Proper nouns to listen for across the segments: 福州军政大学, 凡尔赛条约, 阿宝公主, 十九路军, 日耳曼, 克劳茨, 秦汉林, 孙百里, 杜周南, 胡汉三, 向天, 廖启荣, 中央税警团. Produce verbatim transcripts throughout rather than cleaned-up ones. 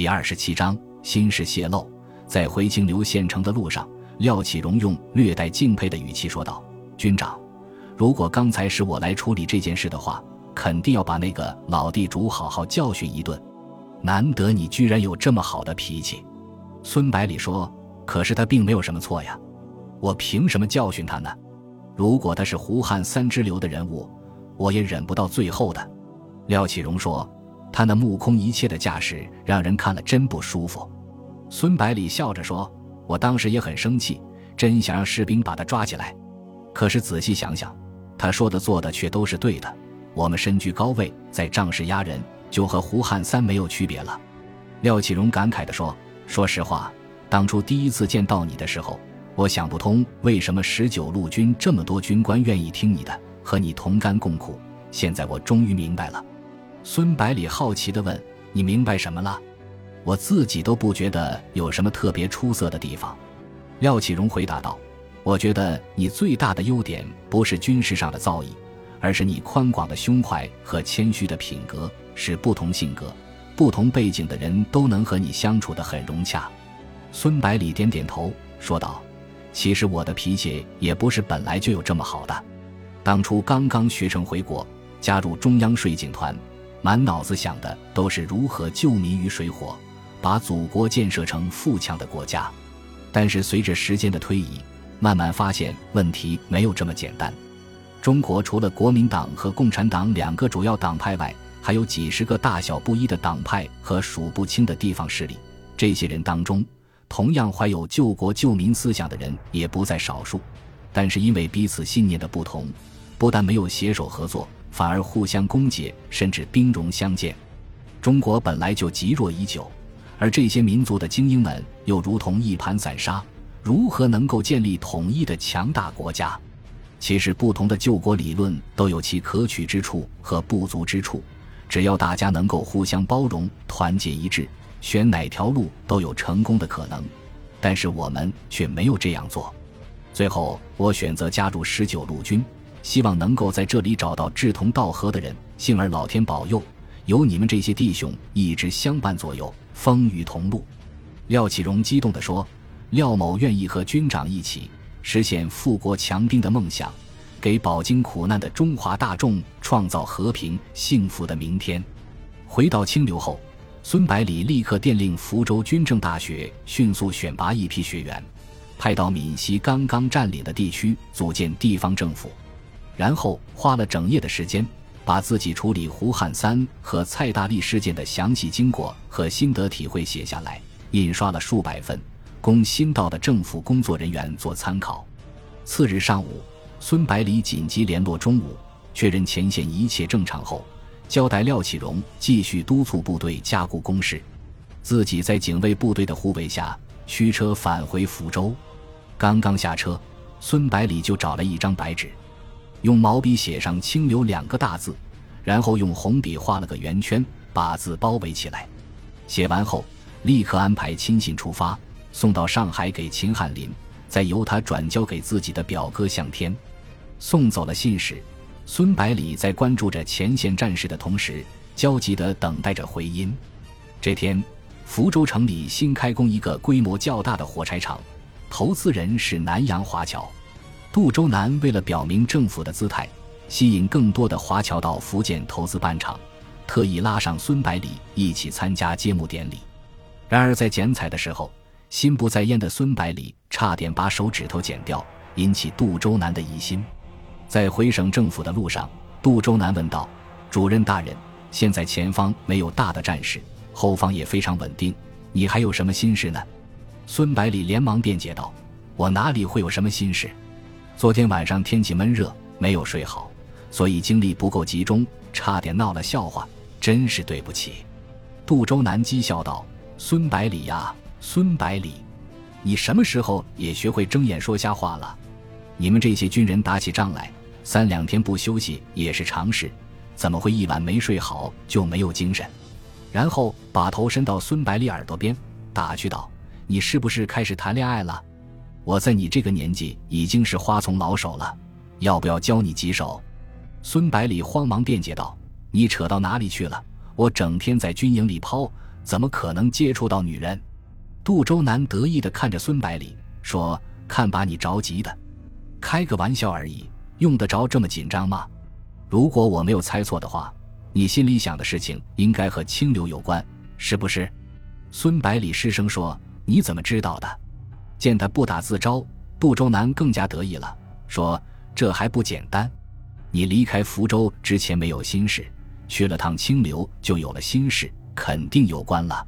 第二十七章心事泄露。在回清流县城的路上，廖启荣用略带敬佩的语气说道：“军长，如果刚才是我来处理这件事的话，肯定要把那个老地主好好教训一顿。难得你居然有这么好的脾气。”孙百里说：“可是他并没有什么错呀，我凭什么教训他呢？如果他是胡汉三支流的人物，我也忍不到最后的。”廖启荣说：“他那目空一切的架势让人看了真不舒服。”孙百里笑着说：“我当时也很生气，真想让士兵把他抓起来。可是仔细想想，他说的做的却都是对的。我们身居高位，在仗势压人，就和胡汉三没有区别了。”廖启荣感慨地说：“说实话，当初第一次见到你的时候，我想不通为什么十九路军这么多军官愿意听你的，和你同甘共苦。现在我终于明白了。”孙百里好奇地问：“你明白什么了？我自己都不觉得有什么特别出色的地方。”廖启荣回答道：“我觉得你最大的优点不是军事上的造诣，而是你宽广的胸怀和谦虚的品格，使不同性格、不同背景的人都能和你相处得很融洽。”孙百里点点头说道：“其实我的脾气也不是本来就有这么好的。当初刚刚学成回国，加入中央税警团，满脑子想的都是如何救民于水火，把祖国建设成富强的国家。但是随着时间的推移，慢慢发现问题没有这么简单。中国除了国民党和共产党两个主要党派外，还有几十个大小不一的党派和数不清的地方势力。这些人当中，同样怀有救国救民思想的人也不在少数，但是因为彼此信念的不同，不但没有携手合作，反而互相攻讦，甚至兵戎相见。中国本来就极弱已久，而这些民族的精英们又如同一盘散沙，如何能够建立统一的强大国家？其实不同的救国理论都有其可取之处和不足之处，只要大家能够互相包容，团结一致，选哪条路都有成功的可能。但是我们却没有这样做。最后，我选择加入十九路军，希望能够在这里找到志同道合的人，幸而老天保佑，有你们这些弟兄一直相伴左右，风雨同路。”廖启荣激动地说：“廖某愿意和军长一起实现富国强兵的梦想，给饱经苦难的中华大众创造和平幸福的明天。”回到清流后，孙百里立刻电令福州军政大学迅速选拔一批学员，派到闽西刚刚占领的地区组建地方政府，然后花了整夜的时间，把自己处理胡汉三和蔡大力事件的详细经过和心得体会写下来，印刷了数百份，供新到的政府工作人员做参考。次日上午，孙百里紧急联络中午，确认前线一切正常后，交代廖启荣继续督促部队加固工事，自己在警卫部队的护卫下驱车返回福州。刚刚下车，孙百里就找了一张白纸，用毛笔写上清流两个大字，然后用红笔画了个圆圈，把字包围起来。写完后，立刻安排亲信出发，送到上海给秦汉林，再由他转交给自己的表哥向天。送走了信时，孙百里在关注着前线战事的同时，焦急地等待着回音。这天，福州城里新开工一个规模较大的火柴厂，投资人是南洋华侨。杜周南为了表明政府的姿态，吸引更多的华侨到福建投资办厂，特意拉上孙百里一起参加揭幕典礼。然而在剪彩的时候，心不在焉的孙百里差点把手指头剪掉，引起杜周南的疑心。在回省政府的路上，杜周南问道：“主任大人，现在前方没有大的战事，后方也非常稳定，你还有什么心事呢？”孙百里连忙辩解道：“我哪里会有什么心事？昨天晚上天气闷热，没有睡好，所以精力不够集中，差点闹了笑话，真是对不起。”杜周南讥笑道：“孙百里呀，孙百里，你什么时候也学会睁眼说瞎话了？你们这些军人打起仗来，三两天不休息也是常事，怎么会一晚没睡好就没有精神？”然后把头伸到孙百里耳朵边，打趣道：“你是不是开始谈恋爱了？我在你这个年纪已经是花丛老手了，要不要教你几手？”孙百里慌忙辩解道：“你扯到哪里去了？我整天在军营里抛，怎么可能接触到女人？杜周南得意地看着孙百里说，看把你着急的，开个玩笑而已，用得着这么紧张吗？如果我没有猜错的话，你心里想的事情应该和清流有关，是不是？孙百里失声说，你怎么知道的？见他不打自招，杜周南更加得意了，说，这还不简单，你离开福州之前没有心事，去了趟清流就有了心事，肯定有关了。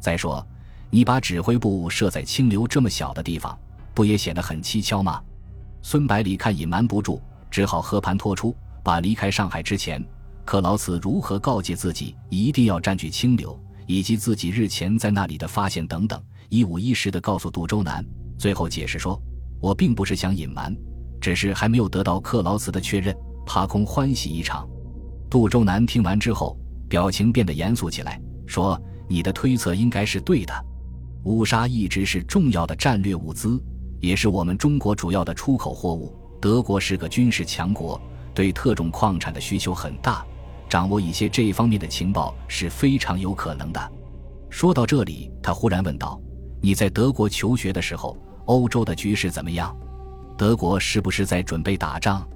再说你把指挥部设在清流这么小的地方，不也显得很蹊跷吗？孙百里看隐瞒不住，只好和盘托出，把离开上海之前克劳茨如何告诫自己一定要占据清流，以及自己日前在那里的发现等等，一五一十地告诉杜周南，最后解释说，我并不是想隐瞒，只是还没有得到克劳茨的确认，怕空欢喜一场。杜周南听完之后，表情变得严肃起来，说，你的推测应该是对的，乌沙一直是重要的战略物资，也是我们中国主要的出口货物，德国是个军事强国，对特种矿产的需求很大，掌握一些这一方面的情报是非常有可能的。说到这里，他忽然问道，你在德国求学的时候，欧洲的局势怎么样？德国是不是在准备打仗？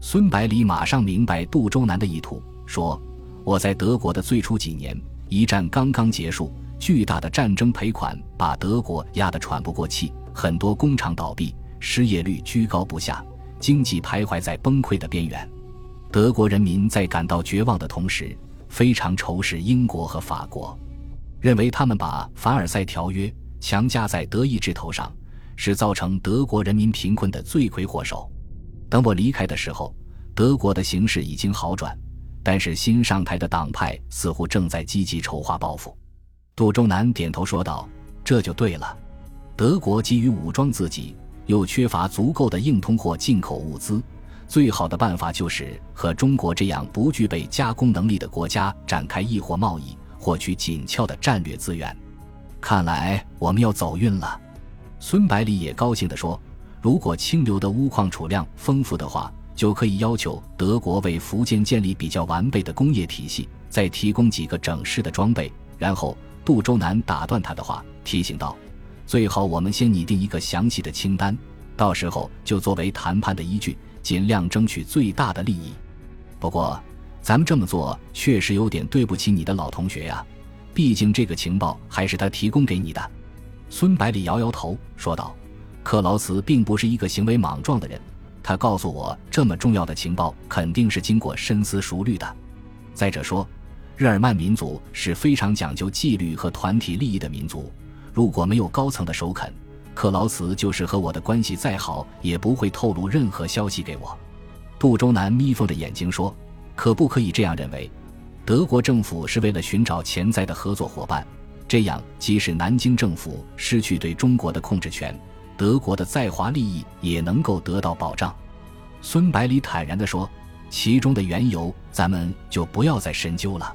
孙百里马上明白杜周南的意图，说，我在德国的最初几年，一战刚刚结束，巨大的战争赔款把德国压得喘不过气，很多工厂倒闭，失业率居高不下，经济徘徊在崩溃的边缘。德国人民在感到绝望的同时，非常仇视英国和法国，认为他们把凡尔赛条约强加在德意志头上，是造成德国人民贫困的罪魁祸首。等我离开的时候，德国的形势已经好转，但是新上台的党派似乎正在积极筹划报复。杜周南点头说道，这就对了，德国急于武装自己，又缺乏足够的硬通货进口物资，最好的办法就是和中国这样不具备加工能力的国家展开易货贸易，获取紧俏的战略资源。看来我们要走运了。孙百里也高兴地说，如果清流的钨矿储量丰富的话，就可以要求德国为福建建立比较完备的工业体系，再提供几个整式的装备。然后杜周南打断他的话，提醒道，最好我们先拟定一个详细的清单，到时候就作为谈判的依据，尽量争取最大的利益。不过咱们这么做确实有点对不起你的老同学呀、啊，毕竟这个情报还是他提供给你的。孙百里摇摇头说道，克劳茨并不是一个行为莽撞的人，他告诉我这么重要的情报肯定是经过深思熟虑的。再者说，日耳曼民族是非常讲究纪律和团体利益的民族，如果没有高层的首肯，克劳茨就是和我的关系再好，也不会透露任何消息给我。杜周南眯缝着眼睛说，可不可以这样认为，德国政府是为了寻找潜在的合作伙伴，这样即使南京政府失去对中国的控制权，德国的在华利益也能够得到保障。孙百里坦然地说，其中的缘由咱们就不要再深究了，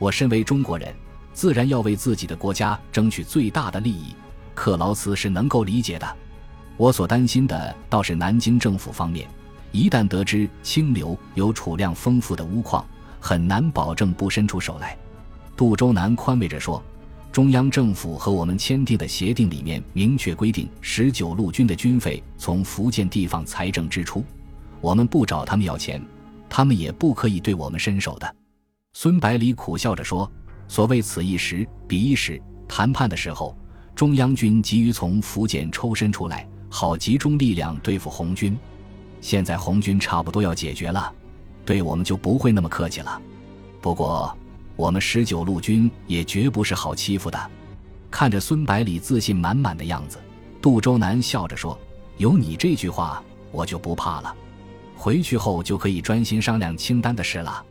我身为中国人，自然要为自己的国家争取最大的利益，克劳茨是能够理解的。我所担心的倒是南京政府方面，一旦得知清流有储量丰富的钨矿，很难保证不伸出手来。杜周南宽慰着说，中央政府和我们签订的协定里面明确规定，十九路军的军费从福建地方财政支出，我们不找他们要钱，他们也不可以对我们伸手的。孙百里苦笑着说，所谓此一时彼一时，谈判的时候中央军急于从福建抽身出来，好集中力量对付红军，现在红军差不多要解决了，对我们就不会那么客气了。不过我们十九路军也绝不是好欺负的。看着孙百里自信满满的样子，杜周南笑着说，有你这句话我就不怕了，回去后就可以专心商量清单的事了。